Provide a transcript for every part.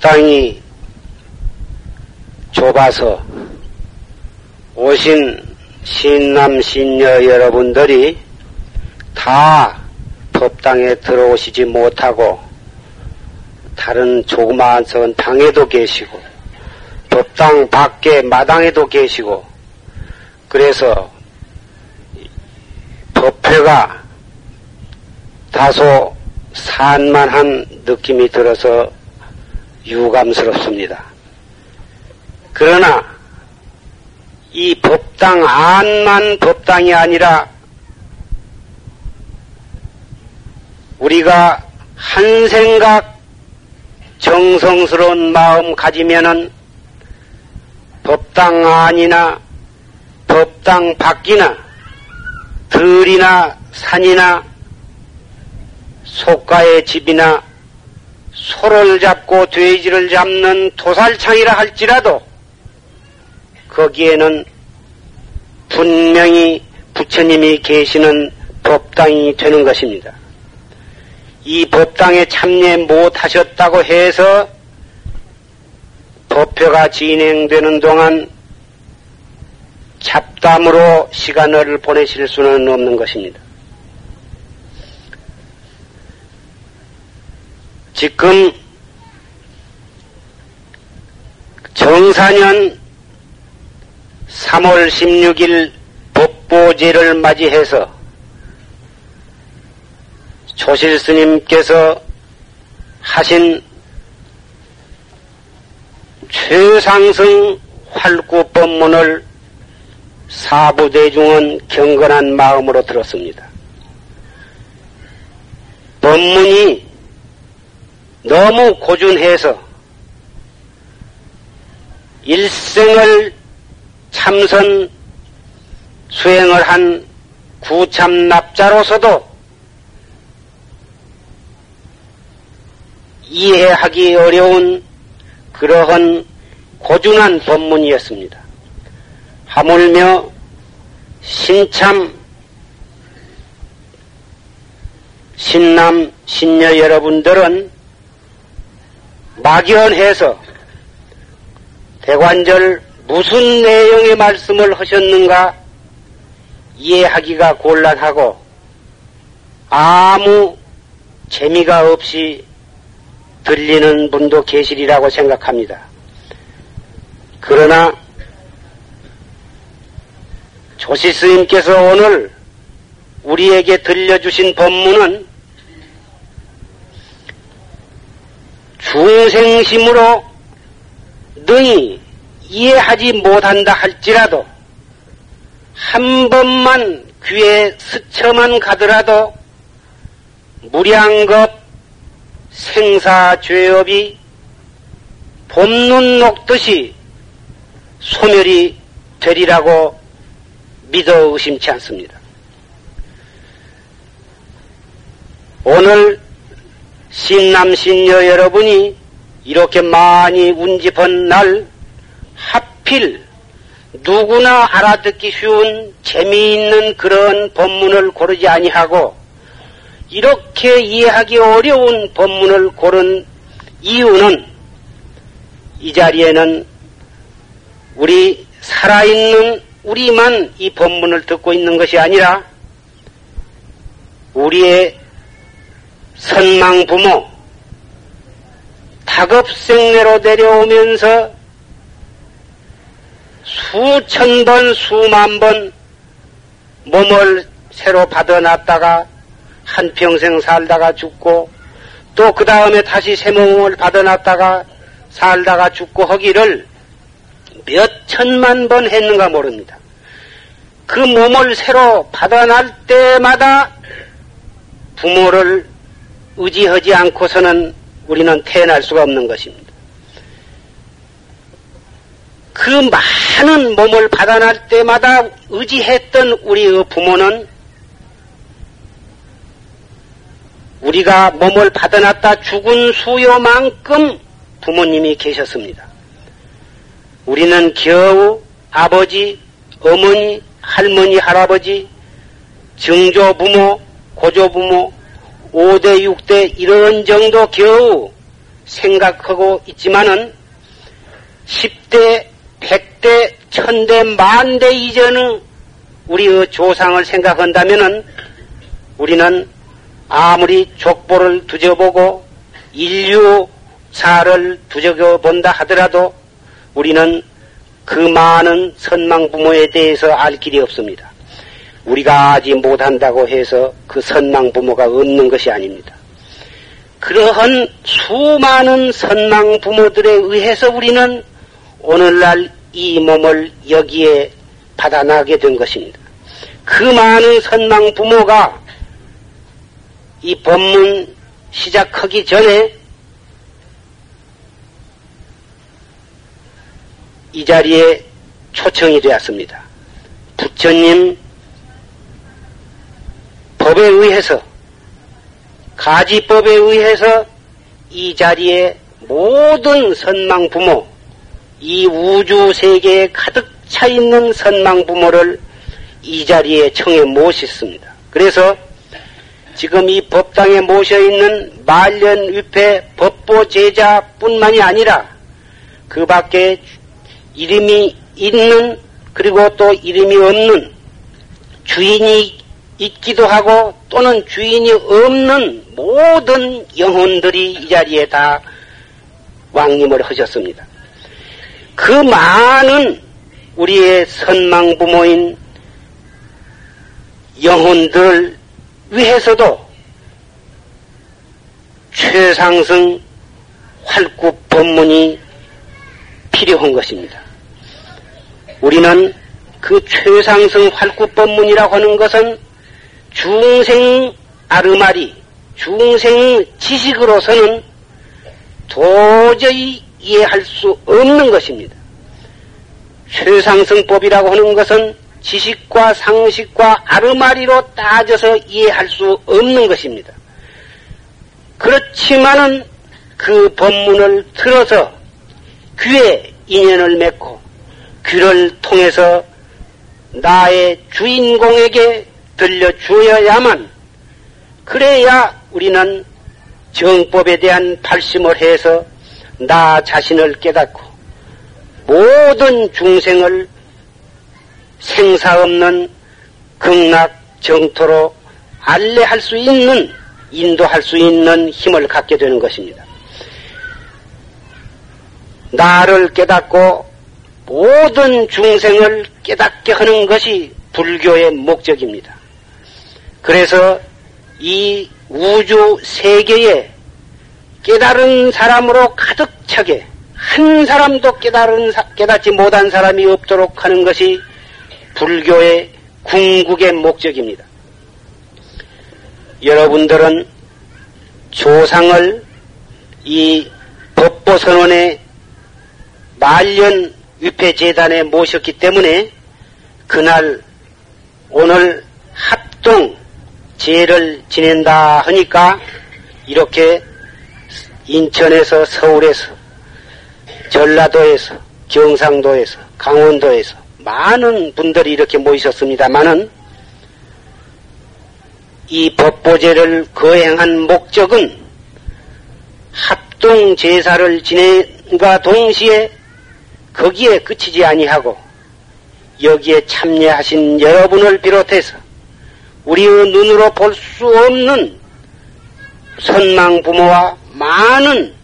땅이 좁아서 오신 신남 신녀 여러분들이 다 법당에 들어오시지 못하고 다른 조그마한 선 방에도 계시고 법당 밖에 마당에도 계시고, 그래서 법회가 다소 산만한 느낌이 들어서 유감스럽습니다. 그러나 이 법당 안만 법당이 아니라 우리가 한 생각 정성스러운 마음 가지면은 법당 안이나 법당 밖이나 들이나 산이나 속가의 집이나 소를 잡고 돼지를 잡는 도살창이라 할지라도 거기에는 분명히 부처님이 계시는 법당이 되는 것입니다. 이 법당에 참여 못하셨다고 해서 법회가 진행되는 동안 잡담으로 시간을 보내실 수는 없는 것입니다. 지금 정사년 3월 16일 법보제를 맞이해서 조실스님께서 하신 최상승 활구법문을 사부대중은 경건한 마음으로 들었습니다. 법문이 너무 고준해서 일생을 참선 수행을 한 구참납자로서도 이해하기 어려운 그러한 고준한 법문이었습니다. 하물며 신참 신남 신녀 여러분들은 막연해서 대관절 무슨 내용의 말씀을 하셨는가 이해하기가 곤란하고 아무 재미가 없이 들리는 분도 계시리라고 생각합니다. 그러나 조실스님께서 오늘 우리에게 들려주신 법문은 중생심으로 능히 이해하지 못한다 할지라도 한 번만 귀에 스쳐만 가더라도 무량겁 생사죄업이 봄눈 녹듯이 소멸이 되리라고 믿어 의심치 않습니다. 오늘 신남신녀 여러분이 이렇게 많이 운집한 날 하필 누구나 알아듣기 쉬운 재미있는 그런 법문을 고르지 아니하고 이렇게 이해하기 어려운 법문을 고른 이유는 이 자리에는 우리 살아있는 우리만 이 법문을 듣고 있는 것이 아니라 우리의 선망 부모 다급생내로 내려오면서 수천 번 수만 번 몸을 새로 받아놨다가 한평생 살다가 죽고 또 그 다음에 다시 새 몸을 받아놨다가 살다가 죽고 하기를 몇 천만 번 했는가 모릅니다. 그 몸을 새로 받아날 때마다 부모를 의지하지 않고서는 우리는 태어날 수가 없는 것입니다. 그 많은 몸을 받아날 때마다 의지했던 우리의 부모는 우리가 몸을 받아놨다 죽은 수요만큼 부모님이 계셨습니다. 우리는 겨우 아버지, 어머니, 할머니, 할아버지, 증조부모, 고조부모, 5대, 6대 이런 정도 겨우 생각하고 있지만은 10대, 100대, 1000대, 10,000대 이전의 우리의 조상을 생각한다면은 우리는 아무리 족보를 두져보고 인류사를 두져본다 하더라도 우리는 그 많은 선망 부모에 대해서 알 길이 없습니다. 우리가 아직 못한다고 해서 그 선망 부모가 없는 것이 아닙니다. 그러한 수많은 선망 부모들에 의해서 우리는 오늘날 이 몸을 여기에 받아나게 된 것입니다. 그 많은 선망 부모가 이 법문 시작하기 전에 이 자리에 초청이 되었습니다. 부처님 법에 의해서, 가지법에 의해서 이 자리에 모든 선망부모, 이 우주세계에 가득 차있는 선망부모를 이 자리에 청해 모셨습니다. 그래서 지금 이 법당에 모셔있는 말년위패 법보제자뿐만이 아니라 그 밖에 이름이 있는, 그리고 또 이름이 없는, 주인이 있기도 하고 또는 주인이 없는 모든 영혼들이 이 자리에 다 왕림을 하셨습니다. 그 많은 우리의 선망부모인 영혼들 위해서도 최상승 활구 법문이 필요한 것입니다. 우리는 그 최상승 활구 법문이라고 하는 것은 중생 아르마리, 중생 지식으로서는 도저히 이해할 수 없는 것입니다. 최상승법이라고 하는 것은 지식과 상식과 아르마리로 따져서 이해할 수 없는 것입니다. 그렇지만은 그 법문을 들어서 귀에 인연을 맺고 귀를 통해서 나의 주인공에게 들려주어야만, 그래야 우리는 정법에 대한 발심을 해서 나 자신을 깨닫고 모든 중생을 생사 없는 극락 정토로 안내할 수 있는, 인도할 수 있는 힘을 갖게 되는 것입니다. 나를 깨닫고 모든 중생을 깨닫게 하는 것이 불교의 목적입니다. 그래서 이 우주 세계에 깨달은 사람으로 가득 차게, 한 사람도 깨닫지 못한 사람이 없도록 하는 것이 불교의 궁극의 목적입니다. 여러분들은 조상을 이 법보선원의 말년 위패재단에 모셨기 때문에 그날 오늘 합동 제를 지낸다 하니까 이렇게 인천에서, 서울에서, 전라도에서, 경상도에서, 강원도에서 많은 분들이 이렇게 모이셨습니다만은 이 법보제를 거행한 목적은 합동 제사를 지낸과 동시에 거기에 그치지 아니하고 여기에 참여하신 여러분을 비롯해서 우리의 눈으로 볼 수 없는 선망 부모와 많은,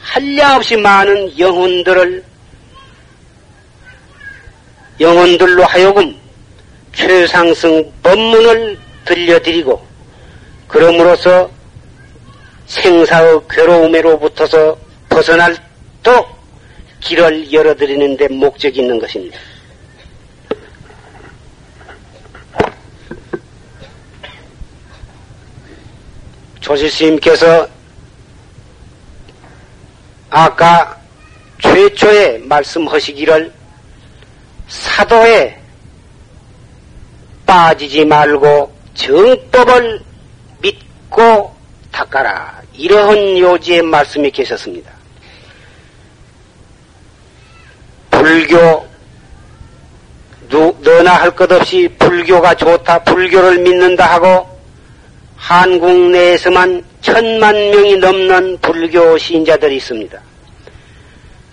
한량없이 많은 영혼들을, 영혼들로 하여금 최상승 법문을 들려드리고, 그러므로서 생사의 괴로움에로부터서 벗어날도록 길을 열어드리는 데 목적이 있는 것입니다. 조실스님께서 아까 최초에 말씀하시기를 사도에 빠지지 말고 정법을 믿고 닦아라, 이러한 요지의 말씀이 계셨습니다. 불교, 너나 할 것 없이 불교가 좋다, 불교를 믿는다 하고 한국 내에서만 천만 명이 넘는 불교 신자들이 있습니다.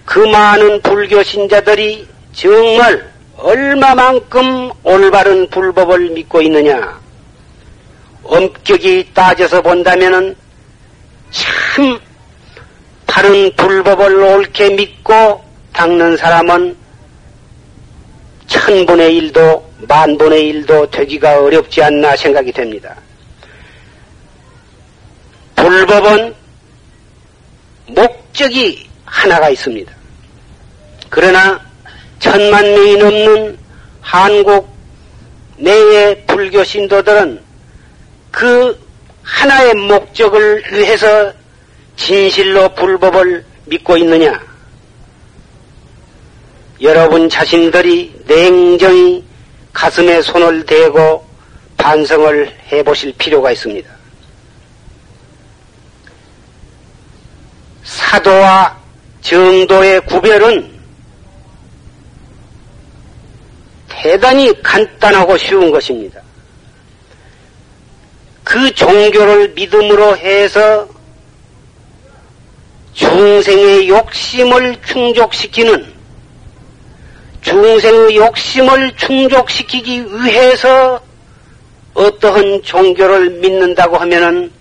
그 많은 불교 신자들이 정말 얼마만큼 올바른 불법을 믿고 있느냐, 엄격히 따져서 본다면은 참 바른 불법을 옳게 믿고 닦는 사람은 1000분의 1도 10,000분의 1도 되기가 어렵지 않나 생각이 됩니다. 불법은 목적이 하나가 있습니다. 그러나 10,000,000명이 넘는 한국 내의 불교 신도들은 그 하나의 목적을 위해서 진실로 불법을 믿고 있느냐? 여러분 자신들이 냉정히 가슴에 손을 대고 반성을 해보실 필요가 있습니다. 사도와 정도의 구별은 대단히 간단하고 쉬운 것입니다. 그 종교를 믿음으로 해서 중생의 욕심을 충족시키는, 중생의 욕심을 충족시키기 위해서 어떠한 종교를 믿는다고 하면은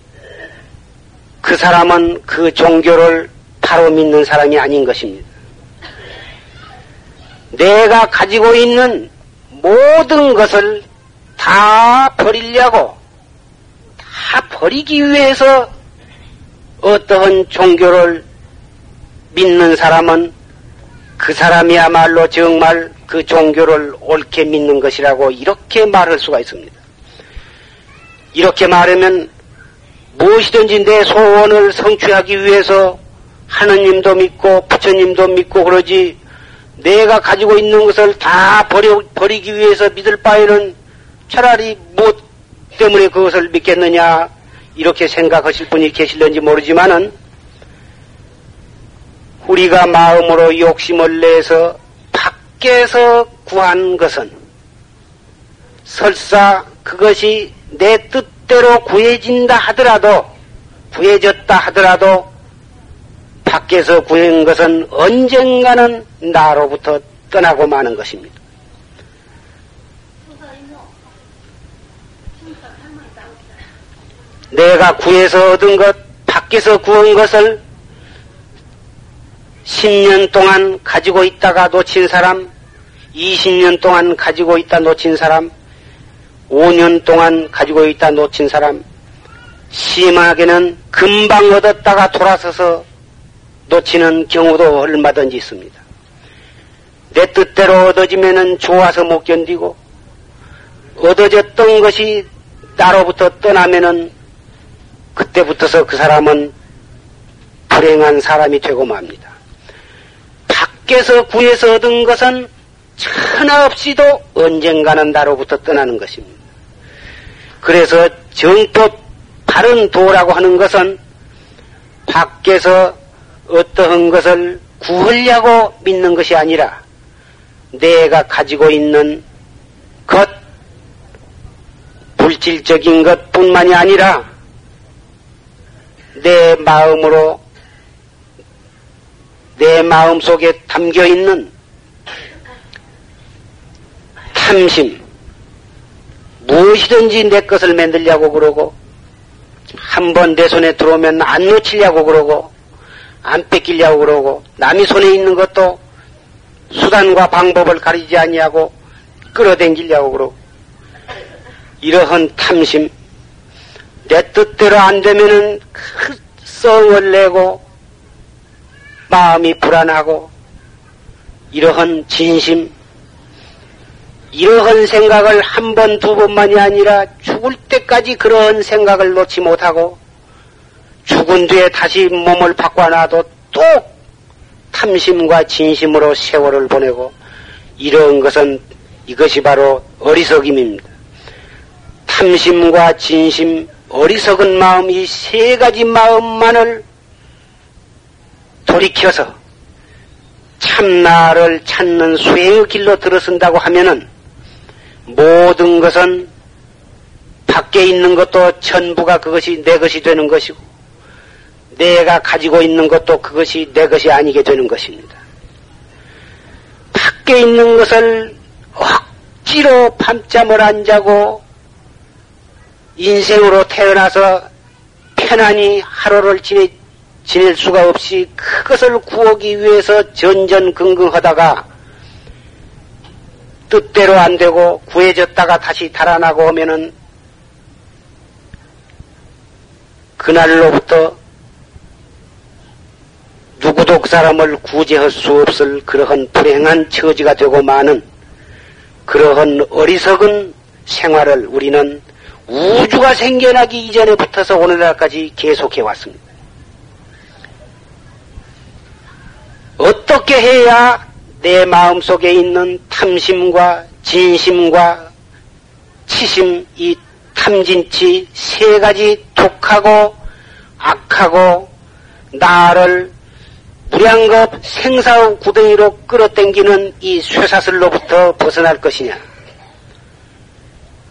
그 사람은 그 종교를 바로 믿는 사람이 아닌 것입니다. 내가 가지고 있는 모든 것을 다 버리려고, 다 버리기 위해서 어떠한 종교를 믿는 사람은 그 사람이야말로 정말 그 종교를 옳게 믿는 것이라고 이렇게 말할 수가 있습니다. 이렇게 말하면 무엇이든지 내 소원을 성취하기 위해서 하느님도 믿고 부처님도 믿고 그러지, 내가 가지고 있는 것을 다 버리기 위해서 믿을 바에는 차라리 무엇 때문에 그것을 믿겠느냐, 이렇게 생각하실 분이 계실는지 모르지만은 우리가 마음으로 욕심을 내서 밖에서 구한 것은 설사 그것이 내 뜻대로 구해졌다 하더라도 밖에서 구한 것은 언젠가는 나로부터 떠나고 마는 것입니다. 내가 구해서 얻은 것, 밖에서 구한 것을 10년 동안 가지고 있다가 놓친 사람, 20년 동안 가지고 있다 놓친 사람, 5년 동안 가지고 있다 놓친 사람, 심하게는 금방 얻었다가 돌아서서 놓치는 경우도 얼마든지 있습니다. 내 뜻대로 얻어지면은 좋아서 못 견디고, 얻어졌던 것이 나로부터 떠나면은 그때부터서 그 사람은 불행한 사람이 되고 맙니다. 밖에서 구해서 얻은 것은 천하 없이도 언젠가는 나로부터 떠나는 것입니다. 그래서 정법, 바른 도라고 하는 것은 밖에서 어떠한 것을 구하려고 믿는 것이 아니라 내가 가지고 있는 것, 물질적인 것뿐만이 아니라 내 마음으로, 내 마음 속에 담겨있는 탐심, 무엇이든지 내 것을 만들려고 그러고, 한번 내 손에 들어오면 안 놓치려고 그러고, 안 뺏기려고 그러고, 남이 손에 있는 것도 수단과 방법을 가리지 아니하고 끌어당기려고 그러고, 이러한 탐심, 내 뜻대로 안 되면은 큰 성을 내고 마음이 불안하고, 이러한 진심, 이러한 생각을 한 번, 두 번만이 아니라 죽을 때까지 그러한 생각을 놓지 못하고, 죽은 뒤에 다시 몸을 바꿔놔도 또 탐심과 진심으로 세월을 보내고, 이런 것은, 이것이 바로 어리석임입니다. 탐심과 진심, 어리석은 마음, 이 세 가지 마음만을 돌이켜서 참나를 찾는 수행의 길로 들어선다고 하면은 모든 것은, 밖에 있는 것도 전부가 그것이 내 것이 되는 것이고, 내가 가지고 있는 것도 그것이 내 것이 아니게 되는 것입니다. 밖에 있는 것을 억지로 밤잠을 안 자고 인생으로 태어나서 편안히 하루를 지낼 수가 없이 그것을 구하기 위해서 전전긍긍하다가 뜻대로 안 되고 구해졌다가 다시 달아나고 하면은 그날로부터 누구도 그 사람을 구제할 수 없을 그러한 불행한 처지가 되고 마는 그러한 어리석은 생활을 우리는 우주가 생겨나기 이전에 붙어서 오늘날까지 계속해왔습니다. 어떻게 해야 내 마음속에 있는 탐심과 진심과 치심, 이 탐진치 세 가지 독하고 악하고 나를 무량겁 생사의 구덩이로 끌어당기는 이 쇠사슬로부터 벗어날 것이냐.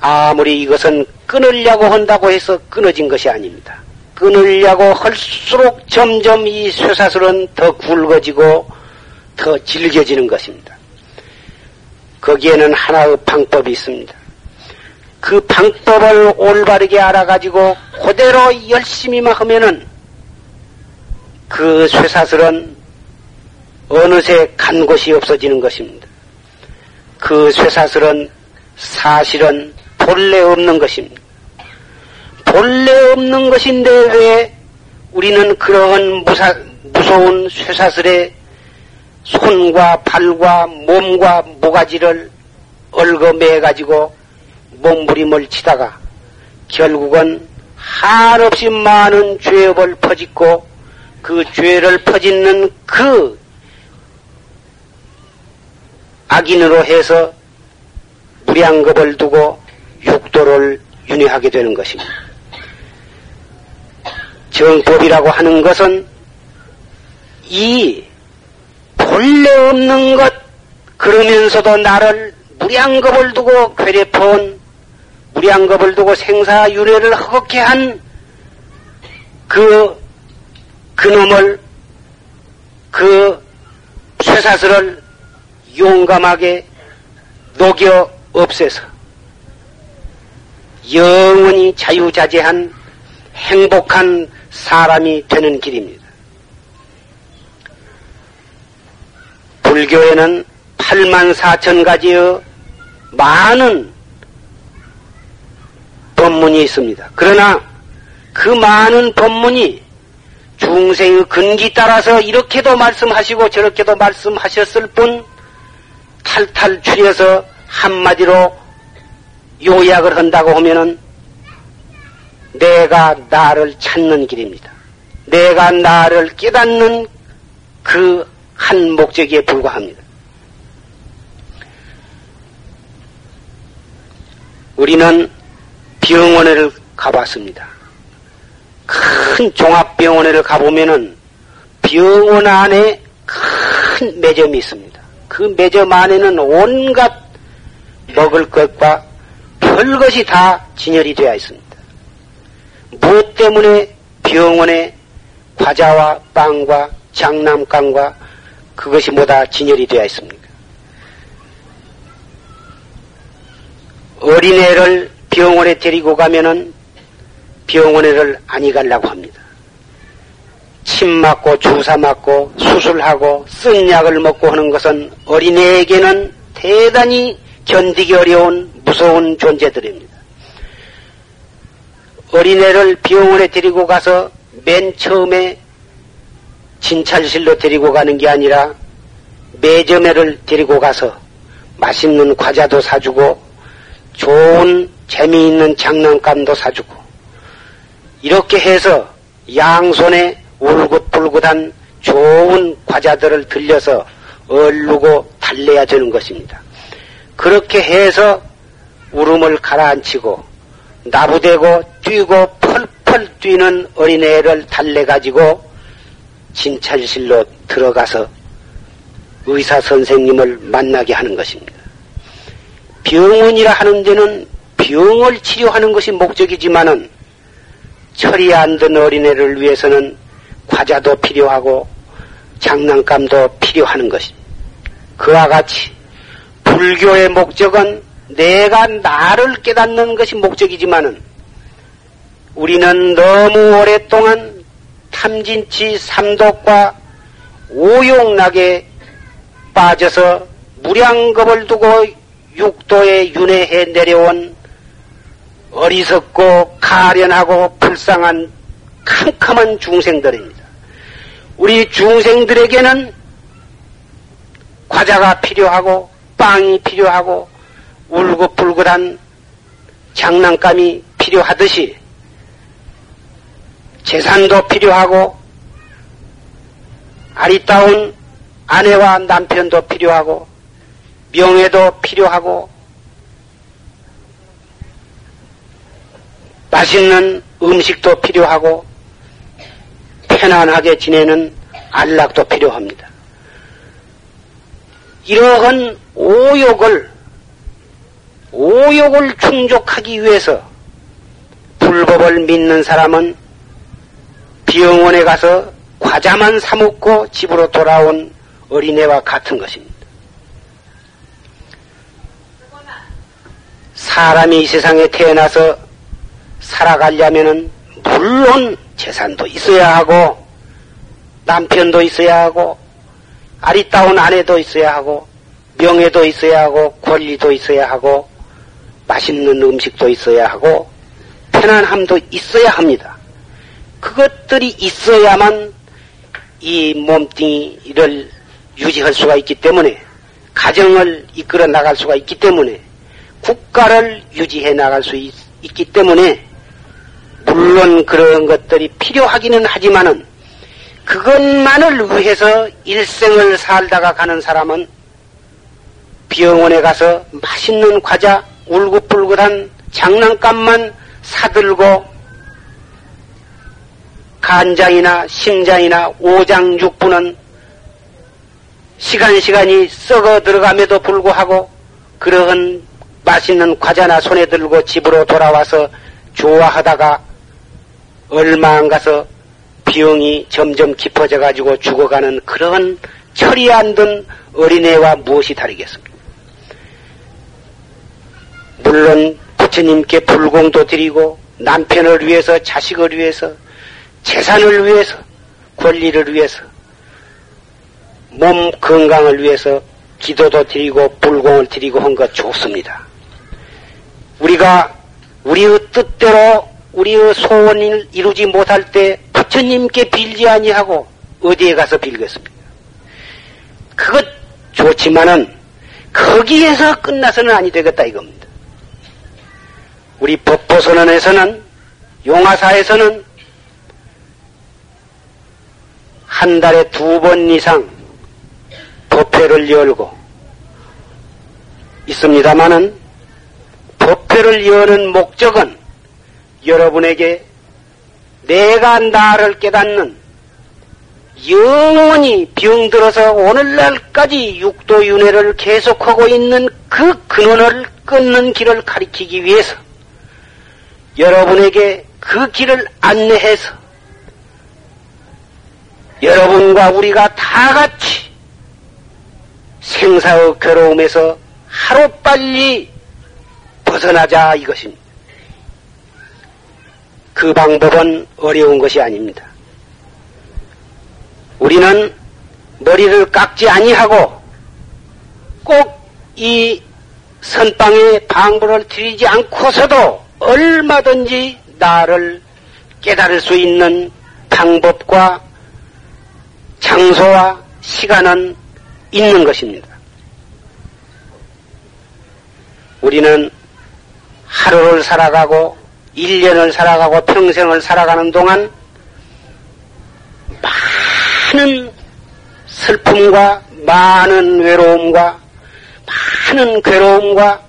아무리 이것은 끊으려고 한다고 해서 끊어진 것이 아닙니다. 끊으려고 할수록 점점 이 쇠사슬은 더 굵어지고 더 질겨지는 것입니다. 거기에는 하나의 방법이 있습니다. 그 방법을 올바르게 알아가지고 그대로 열심히만 하면은 그 쇠사슬은 어느새 간 곳이 없어지는 것입니다. 그 쇠사슬은 사실은 본래 없는 것입니다. 본래 없는 것인데 왜 우리는 그러한 무서운 쇠사슬에 손과 발과 몸과 모가지를 얽어매가지고 몸부림을 치다가 결국은 한없이 많은 죄업을 퍼짓고 그 죄를 퍼짓는 그 악인으로 해서 무량겁을 두고 육도를 윤회하게 되는 것입니다. 정법이라고 하는 것은 이 본래 없는 것, 그러면서도 나를 무량겁을 두고 괴롭혀온, 무량겁을 두고 생사윤회를 허겁게 한 그놈을, 그 쇠사슬을 용감하게 녹여 없애서 영원히 자유자재한 행복한 사람이 되는 길입니다. 불교에는 84,000가지의 많은 법문이 있습니다. 그러나 그 많은 법문이 중생의 근기 따라서 이렇게도 말씀하시고 저렇게도 말씀하셨을 뿐 탈탈 추려서 한마디로 요약을 한다고 하면은 내가 나를 찾는 길입니다. 내가 나를 깨닫는 그 한 목적에 불과합니다. 우리는 병원을 가봤습니다. 큰 종합병원을 가보면은 병원 안에 큰 매점이 있습니다. 그 매점 안에는 온갖 먹을 것과 별것이 다 진열이 되어 있습니다. 무엇 때문에 병원에 과자와 빵과 장난감과 그것이 뭐다 진열이 되어 있습니까? 어린애를 병원에 데리고 가면은 병원에를 안이 가려고 합니다. 침 맞고 주사 맞고 수술하고 쓴 약을 먹고 하는 것은 어린애에게는 대단히 견디기 어려운 무서운 존재들입니다. 어린애를 병원에 데리고 가서 맨 처음에 진찰실로 데리고 가는 게 아니라 매점에를 데리고 가서 맛있는 과자도 사주고 좋은 재미있는 장난감도 사주고 이렇게 해서 양손에 울긋불긋한 좋은 과자들을 들려서 얼르고 달래야 되는 것입니다. 그렇게 해서 울음을 가라앉히고 나부대고 뛰고 펄펄 뛰는 어린애를 달래가지고 진찰실로 들어가서 의사 선생님을 만나게 하는 것입니다. 병원이라 하는 데는 병을 치료하는 것이 목적이지만은 철이 안 든 어린애를 위해서는 과자도 필요하고 장난감도 필요하는 것입니다. 그와 같이 불교의 목적은 내가 나를 깨닫는 것이 목적이지만은 우리는 너무 오랫동안 탐진치 삼독과 오용락에 빠져서 무량겁을 두고 육도에 윤회해 내려온 어리석고 가련하고 불쌍한 캄캄한 중생들입니다. 우리 중생들에게는 과자가 필요하고 빵이 필요하고 울긋불긋한 장난감이 필요하듯이 재산도 필요하고 아리따운 아내와 남편도 필요하고 명예도 필요하고 맛있는 음식도 필요하고 편안하게 지내는 안락도 필요합니다. 이러한 오욕을 충족하기 위해서 불법을 믿는 사람은 병원에 가서 과자만 사먹고 집으로 돌아온 어린애와 같은 것입니다. 사람이 이 세상에 태어나서 살아가려면은 물론 재산도 있어야 하고 남편도 있어야 하고 아리따운 아내도 있어야 하고 명예도 있어야 하고 권리도 있어야 하고 맛있는 음식도 있어야 하고 편안함도 있어야 합니다. 그것들이 있어야만 이 몸뚱이를 유지할 수가 있기 때문에 가정을 이끌어 나갈 수가 있기 때문에 국가를 유지해 나갈 수 있기 때문에 물론 그런 것들이 필요하기는 하지만은 그것만을 위해서 일생을 살다가 가는 사람은 병원에 가서 맛있는 과자, 울긋불긋한 장난감만 사들고 간장이나 심장이나 오장육부는 시간시간이 썩어 들어감에도 불구하고 그러한 맛있는 과자나 손에 들고 집으로 돌아와서 좋아하다가 얼마 안 가서 병이 점점 깊어져 가지고 죽어가는 그런 철이 안 든 어린애와 무엇이 다르겠습니까? 물론 부처님께 불공도 드리고 남편을 위해서 자식을 위해서 재산을 위해서 권리를 위해서 몸 건강을 위해서 기도도 드리고 불공을 드리고 한 것 좋습니다. 우리가 우리의 뜻대로 우리의 소원을 이루지 못할 때 부처님께 빌지 아니하고 어디에 가서 빌겠습니까? 그것 좋지만은 거기에서 끝나서는 아니 되겠다 이겁니다. 우리 법보선언에서는 용화사에서는 한 달에 2번 이상 법회를 열고 있습니다만은 법회를 여는 목적은 여러분에게 내가 나를 깨닫는 영원히 병들어서 오늘날까지 육도윤회를 계속하고 있는 그 근원을 끊는 길을 가리키기 위해서 여러분에게 그 길을 안내해서 여러분과 우리가 다 같이 생사의 괴로움에서 하루빨리 벗어나자 이것입니다. 그 방법은 어려운 것이 아닙니다. 우리는 머리를 깎지 아니하고 꼭 이 선방에 방부를 들이지 않고서도 얼마든지 나를 깨달을 수 있는 방법과 장소와 시간은 있는 것입니다. 우리는 하루를 살아가고 1년을 살아가고 평생을 살아가는 동안 많은 슬픔과 많은 외로움과 많은 괴로움과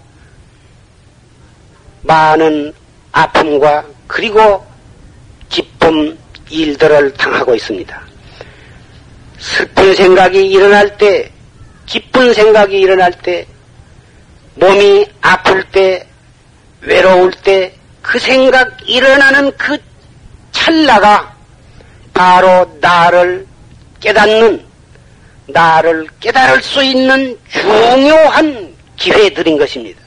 많은 아픔과 그리고 기쁨 일들을 당하고 있습니다. 슬픈 생각이 일어날 때 기쁜 생각이 일어날 때 몸이 아플 때 외로울 때 그 생각 일어나는 그 찰나가 바로 나를 깨달을 수 있는 중요한 기회들인 것입니다.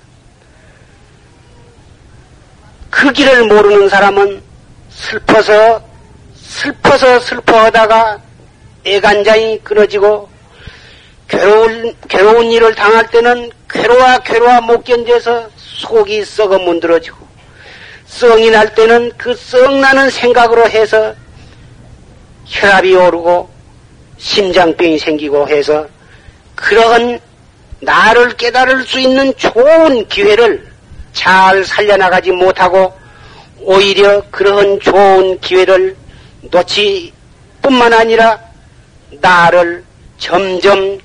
그 길을 모르는 사람은 슬퍼하다가 애간장이 끊어지고 괴로운 일을 당할 때는 괴로워 못 견뎌서 속이 썩어 문드러지고, 썽이 날 때는 그 썩나는 생각으로 해서 혈압이 오르고 심장병이 생기고 해서, 그러한 나를 깨달을 수 있는 좋은 기회를 잘 살려나가지 못하고 오히려 그러한 좋은 기회를 놓치 뿐만 아니라 나를 점점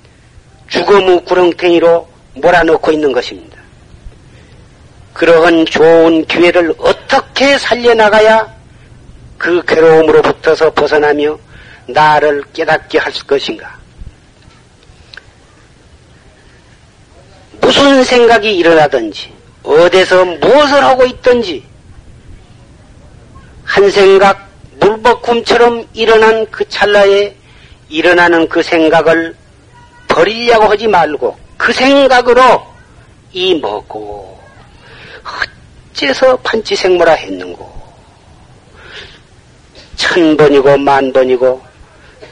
죽음의 구렁텅이로 몰아넣고 있는 것입니다. 그러한 좋은 기회를 어떻게 살려나가야 그 괴로움으로부터서 벗어나며 나를 깨닫게 할 것인가? 무슨 생각이 일어나든지 어디서 무엇을 하고 있든지 한 생각 물벅꿈처럼 일어난 그 찰나에 일어나는 그 생각을 버리려고 하지 말고 그 생각으로 이 뭐고 어째서 판치생모라 했는고, 천번이고 만번이고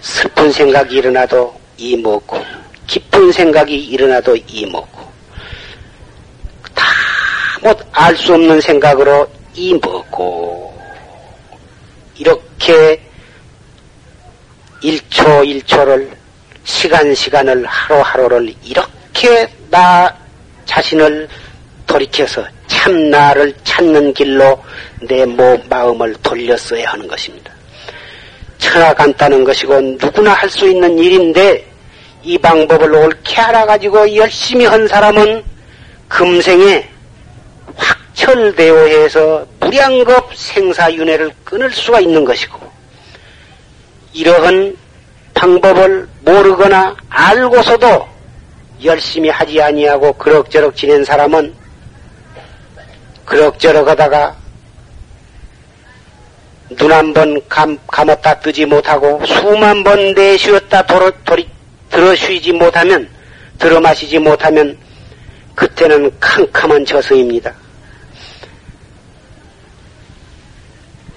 슬픈 생각이 일어나도 이 뭐고 기쁜 생각이 일어나도 이 뭐고 다 못 알 수 없는 생각으로 이 뭐고, 이렇게 1초 1초를 시간을 하루하루를 이렇게 나 자신을 돌이켜서 참 나를 찾는 길로 내 마음을 돌렸어야 하는 것입니다. 천하 간단한 것이고 누구나 할 수 있는 일인데 이 방법을 옳게 알아가지고 열심히 한 사람은 금생에 확철대오해서 무량겁 생사윤회를 끊을 수가 있는 것이고, 이러한 방법을 모르거나 알고서도 열심히 하지 아니하고 그럭저럭 지낸 사람은 그럭저럭 하다가 눈 한 번 감았다 뜨지 못하고 수만 번 내쉬었다 들어 마시지 못하면 그때는 캄캄한 저승입니다.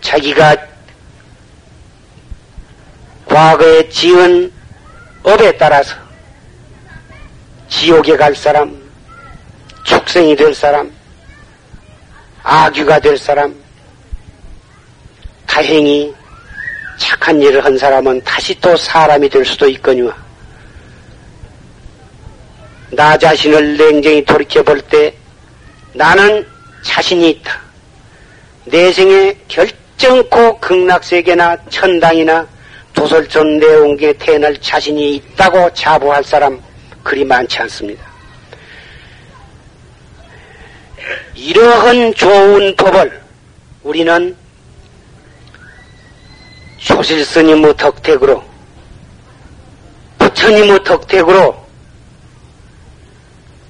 자기가 과거에 지은 업에 따라서 지옥에 갈 사람, 축생이 될 사람, 악귀가 될 사람, 다행히 착한 일을 한 사람은 다시 또 사람이 될 수도 있거니와, 나 자신을 냉정히 돌이켜볼 때 나는 자신이 있다, 내 생에 결정코 극락세계나 천당이나 도솔천 내원계에 태어날 자신이 있다고 자부할 사람 그리 많지 않습니다. 이러한 좋은 법을 우리는 조실스님의 덕택으로, 부처님의 덕택으로,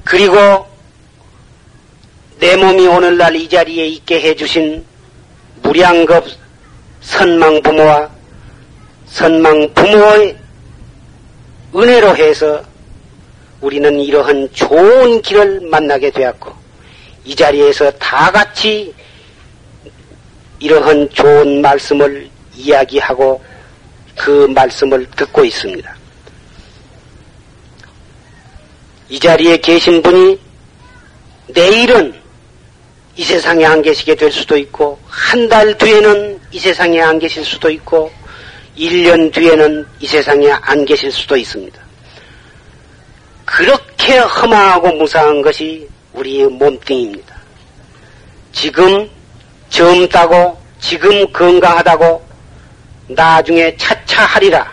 그리고 내 몸이 오늘날 이 자리에 있게 해주신 무량겁 선망부모와 선망부모의 은혜로 해서 우리는 이러한 좋은 길을 만나게 되었고, 이 자리에서 다 같이 이러한 좋은 말씀을 이야기하고 그 말씀을 듣고 있습니다. 이 자리에 계신 분이 내일은 이 세상에 안 계시게 될 수도 있고, 한 달 뒤에는 이 세상에 안 계실 수도 있고, 1년 뒤에는 이 세상에 안 계실 수도 있습니다. 그렇게 험하고 무상한 것이 우리의 몸뚱이입니다. 지금 젊다고, 지금 건강하다고, 나중에 차차 하리라,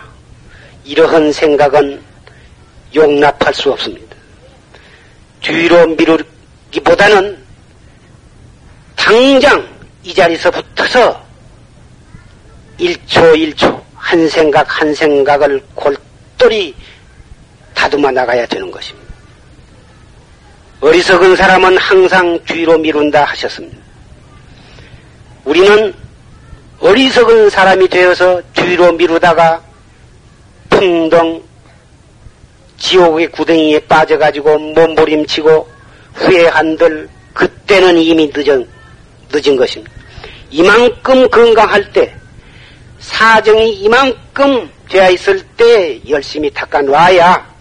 이러한 생각은 용납할 수 없습니다. 뒤로 미루기보다는 당장 이 자리서부터서 1초 1초 한 생각 한 생각을 골똘히 다듬어 나가야 되는 것입니다. 어리석은 사람은 항상 뒤로 미룬다 하셨습니다. 우리는 어리석은 사람이 되어서 뒤로 미루다가 풍덩 지옥의 구덩이에 빠져가지고 몸부림치고 후회한들 그때는 이미 늦은 것입니다. 이만큼 건강할 때, 사정이 이만큼 되어 있을 때 열심히 닦아놔야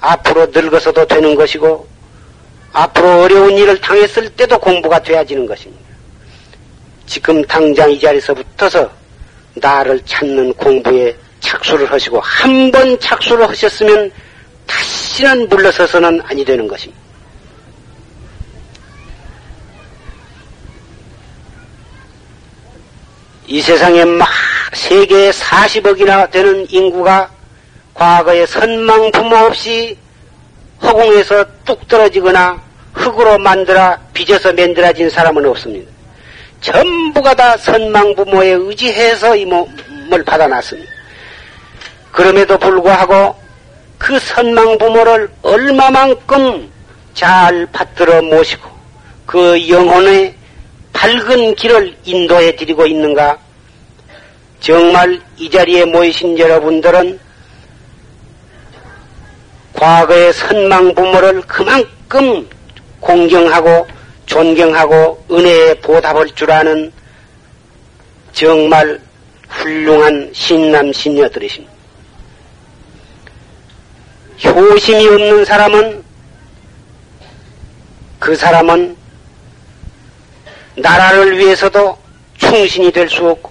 앞으로 늙어서도 되는 것이고 앞으로 어려운 일을 당했을 때도 공부가 되어지는 것입니다. 지금 당장 이 자리에서 붙어서 나를 찾는 공부에 착수를 하시고, 한 번 착수를 하셨으면 다시는 물러서서는 아니 되는 것입니다. 이 세상에 세계 40억이나 되는 인구가 과거에 선망 부모 없이 허공에서 뚝 떨어지거나 흙으로 빚어서 만들어진 사람은 없습니다. 전부가 다 선망 부모에 의지해서 이 몸을 받아놨습니다. 그럼에도 불구하고 그 선망 부모를 얼마만큼 잘 받들어 모시고 그 영혼의 밝은 길을 인도해 드리고 있는가? 정말 이 자리에 모이신 여러분들은 과거의 선망 부모를 그만큼 공경하고 존경하고 은혜에 보답할 줄 아는 정말 훌륭한 신남 신녀들이십니다. 효심이 없는 사람은 나라를 위해서도 충신이 될 수 없고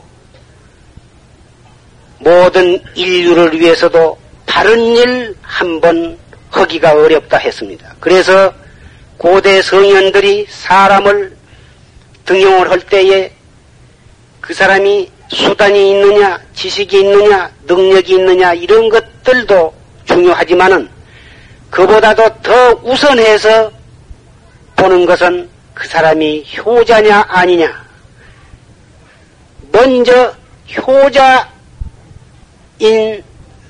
모든 인류를 위해서도 다른 일 한 번 하기가 어렵다 했습니다. 그래서 고대 성현들이 사람을 등용을 할 때에 그 사람이 수단이 있느냐, 지식이 있느냐, 능력이 있느냐 이런 것들도 중요하지만은 그보다도 더 우선해서 보는 것은 그 사람이 효자냐 아니냐. 먼저 효자인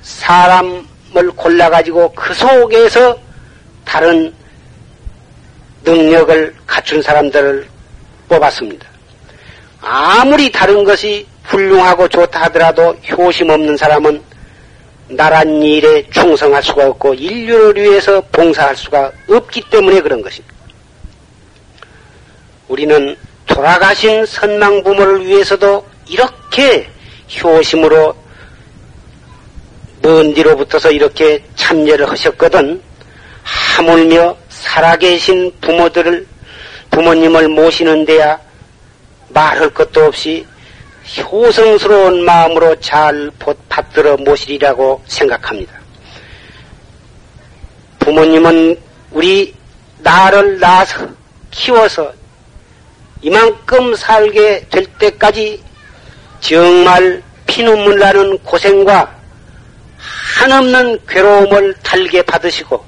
사람을 골라가지고 그 속에서 다른 능력을 갖춘 사람들을 뽑았습니다. 아무리 다른 것이 훌륭하고 좋다 하더라도 효심 없는 사람은 나란 일에 충성할 수가 없고 인류를 위해서 봉사할 수가 없기 때문에 그런 것입니다. 우리는 돌아가신 선망 부모를 위해서도 이렇게 효심으로 먼 뒤로 붙어서 이렇게 참여를 하셨거든, 하물며 살아계신 부모님을 모시는 데야 말할 것도 없이 효성스러운 마음으로 잘 받들어 모시리라고 생각합니다. 부모님은 우리 나를 낳아서 키워서 이만큼 살게 될 때까지 정말 피눈물 나는 고생과 한없는 괴로움을 달게 받으시고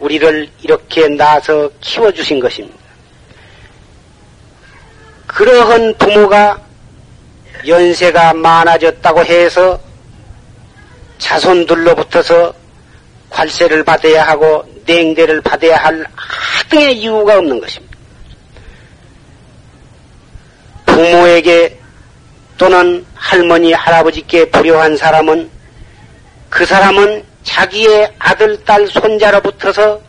우리를 이렇게 낳아서 키워주신 것입니다. 그러한 부모가 연세가 많아졌다고 해서 자손들로부터서 관세를 받아야 하고 냉대를 받아야 할 하등의 이유가 없는 것입니다. 부모에게 또는 할머니, 할아버지께 불효한 사람은 그 사람은 자기의 아들, 딸, 손자로부터서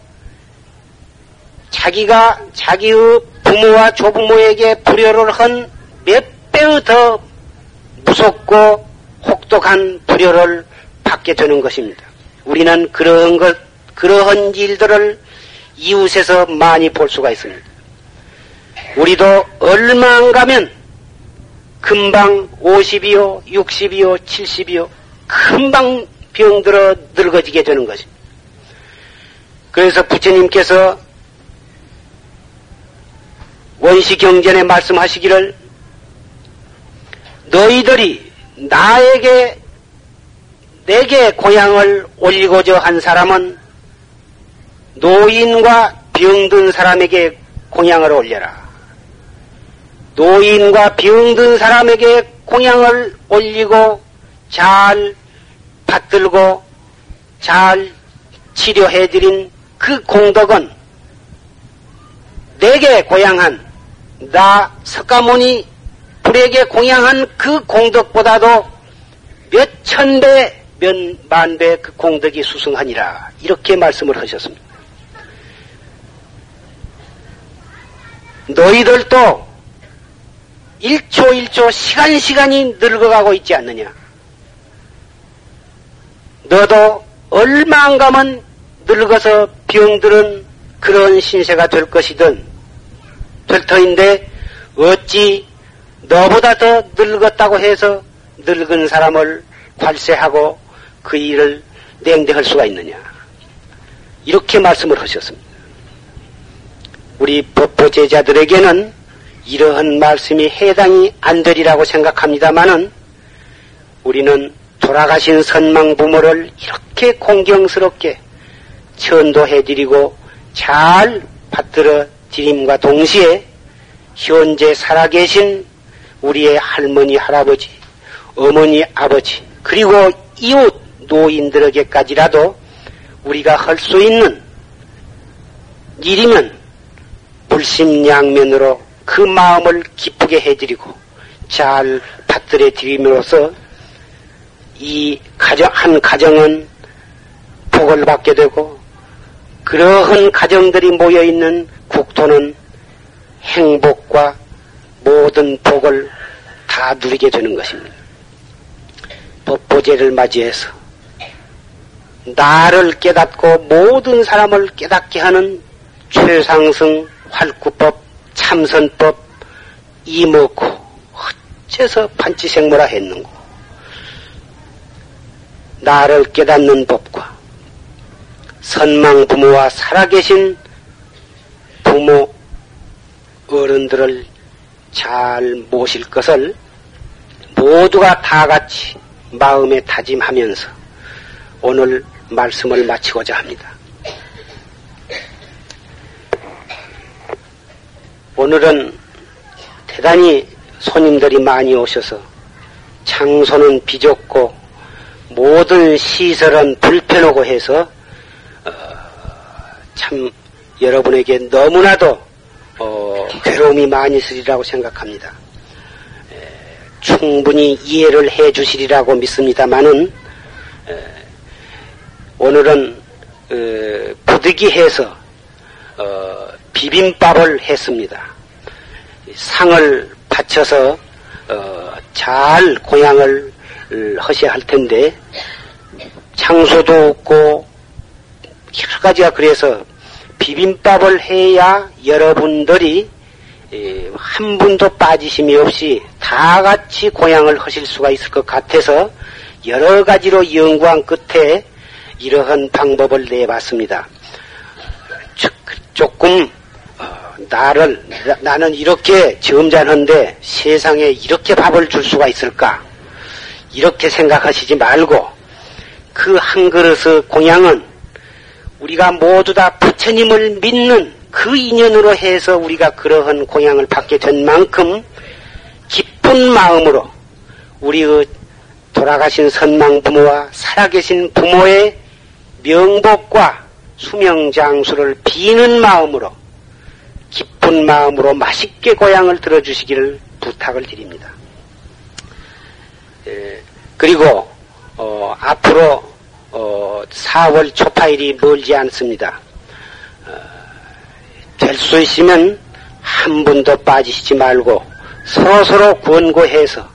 자기가 자기의 부모와 조부모에게 불효를 한 몇 배의 더 무섭고 혹독한 불효를 받게 되는 것입니다. 우리는 그러한 일들을 이웃에서 많이 볼 수가 있습니다. 우리도 얼마 안 가면 금방 50이요, 60이요, 70이요, 금방 병들어 늙어지게 되는 것입니다. 그래서 부처님께서 원시경전에 말씀하시기를, 너희들이 내게 고향을 올리고자 한 사람은 노인과 병든 사람에게 공양을 올려라. 노인과 병든 사람에게 공양을 올리고 잘 받들고 잘 치료해드린 그 공덕은 내게 고향한 나 석가모니 우리에게 공양한 그 공덕보다도 몇 천 배, 몇 만 배 그 공덕이 수승하니라. 이렇게 말씀을 하셨습니다. 너희들도 1초 1초 시간이 늙어가고 있지 않느냐. 너도 얼마 안 가면 늙어서 병들은 그런 신세가 될 것이든 될 터인데 어찌 너보다 더 늙었다고 해서 늙은 사람을 괄세하고 그 일을 냉대할 수가 있느냐. 이렇게 말씀을 하셨습니다. 우리 법보 제자들에게는 이러한 말씀이 해당이 안 되리라고 생각합니다마는 우리는 돌아가신 선망 부모를 이렇게 공경스럽게 천도해드리고 잘 받들어 드림과 동시에 현재 살아계신 우리의 할머니, 할아버지, 어머니, 아버지 그리고 이웃 노인들에게까지라도 우리가 할 수 있는 일이면 불심양면으로 그 마음을 기쁘게 해드리고 잘 받들어 드림으로써 이 가정, 한 가정은 복을 받게 되고 그러한 가정들이 모여있는 국토는 행복과 모든 복을 다 누리게 되는 것입니다. 법보제를 맞이해서 나를 깨닫고 모든 사람을 깨닫게 하는 최상승, 활구법, 참선법, 이목구 어째서 판치생모라 했는고. 나를 깨닫는 법과 선망 부모와 살아계신 부모 어른들을 잘 모실 것을 모두가 다 같이 마음에 다짐하면서 오늘 말씀을 마치고자 합니다. 오늘은 대단히 손님들이 많이 오셔서 장소는 비좁고 모든 시설은 불편하고 해서 참 여러분에게 너무나도 괴로움이 많이 있으리라고 생각합니다. 충분히 이해를 해 주시리라고 믿습니다마는 오늘은 부득이해서 비빔밥을 했습니다. 상을 바쳐서 잘 공양을 하셔야 할 텐데 장소도 없고 여러 가지가 그래서 비빔밥을 해야 여러분들이 한 분도 빠지심이 없이 다 같이 공양을 하실 수가 있을 것 같아서 여러 가지로 연구한 끝에 이러한 방법을 내봤습니다. 조금 나는 이렇게 점잖은데 세상에 이렇게 밥을 줄 수가 있을까? 이렇게 생각하시지 말고 그 한 그릇의 공양은 우리가 모두 다 부처님을 믿는 그 인연으로 해서 우리가 그러한 공양을 받게 된 만큼 기쁜 마음으로 우리의 돌아가신 선망 부모와 살아계신 부모의 명복과 수명장수를 비는 마음으로 기쁜 마음으로 맛있게 고향을 들어주시기를 부탁을 드립니다. 그리고 앞으로 4월 초파일이 멀지 않습니다. 될 수 있으면 한 분도 빠지시지 말고 서로서로 권고해서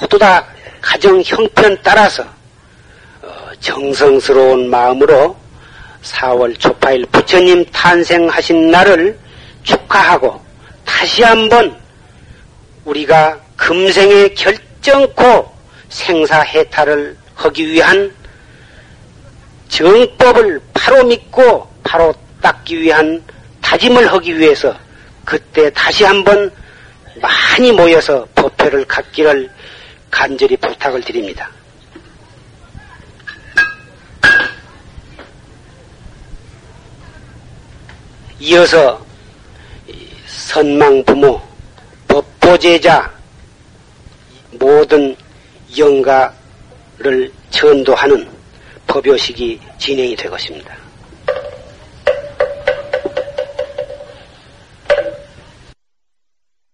모두 다 가정 형편 따라서 정성스러운 마음으로 4월 초파일 부처님 탄생하신 날을 축하하고 다시 한번 우리가 금생에 결정코 생사해탈을 하기 위한 정법을 바로 믿고 바로 닦기 위한 다짐을 하기 위해서 그때 다시 한번 많이 모여서 법회를 갖기를 간절히 부탁을 드립니다. 이어서 선망 부모, 법보제자 모든 영가를 전도하는 법요식이 진행이 될 것입니다.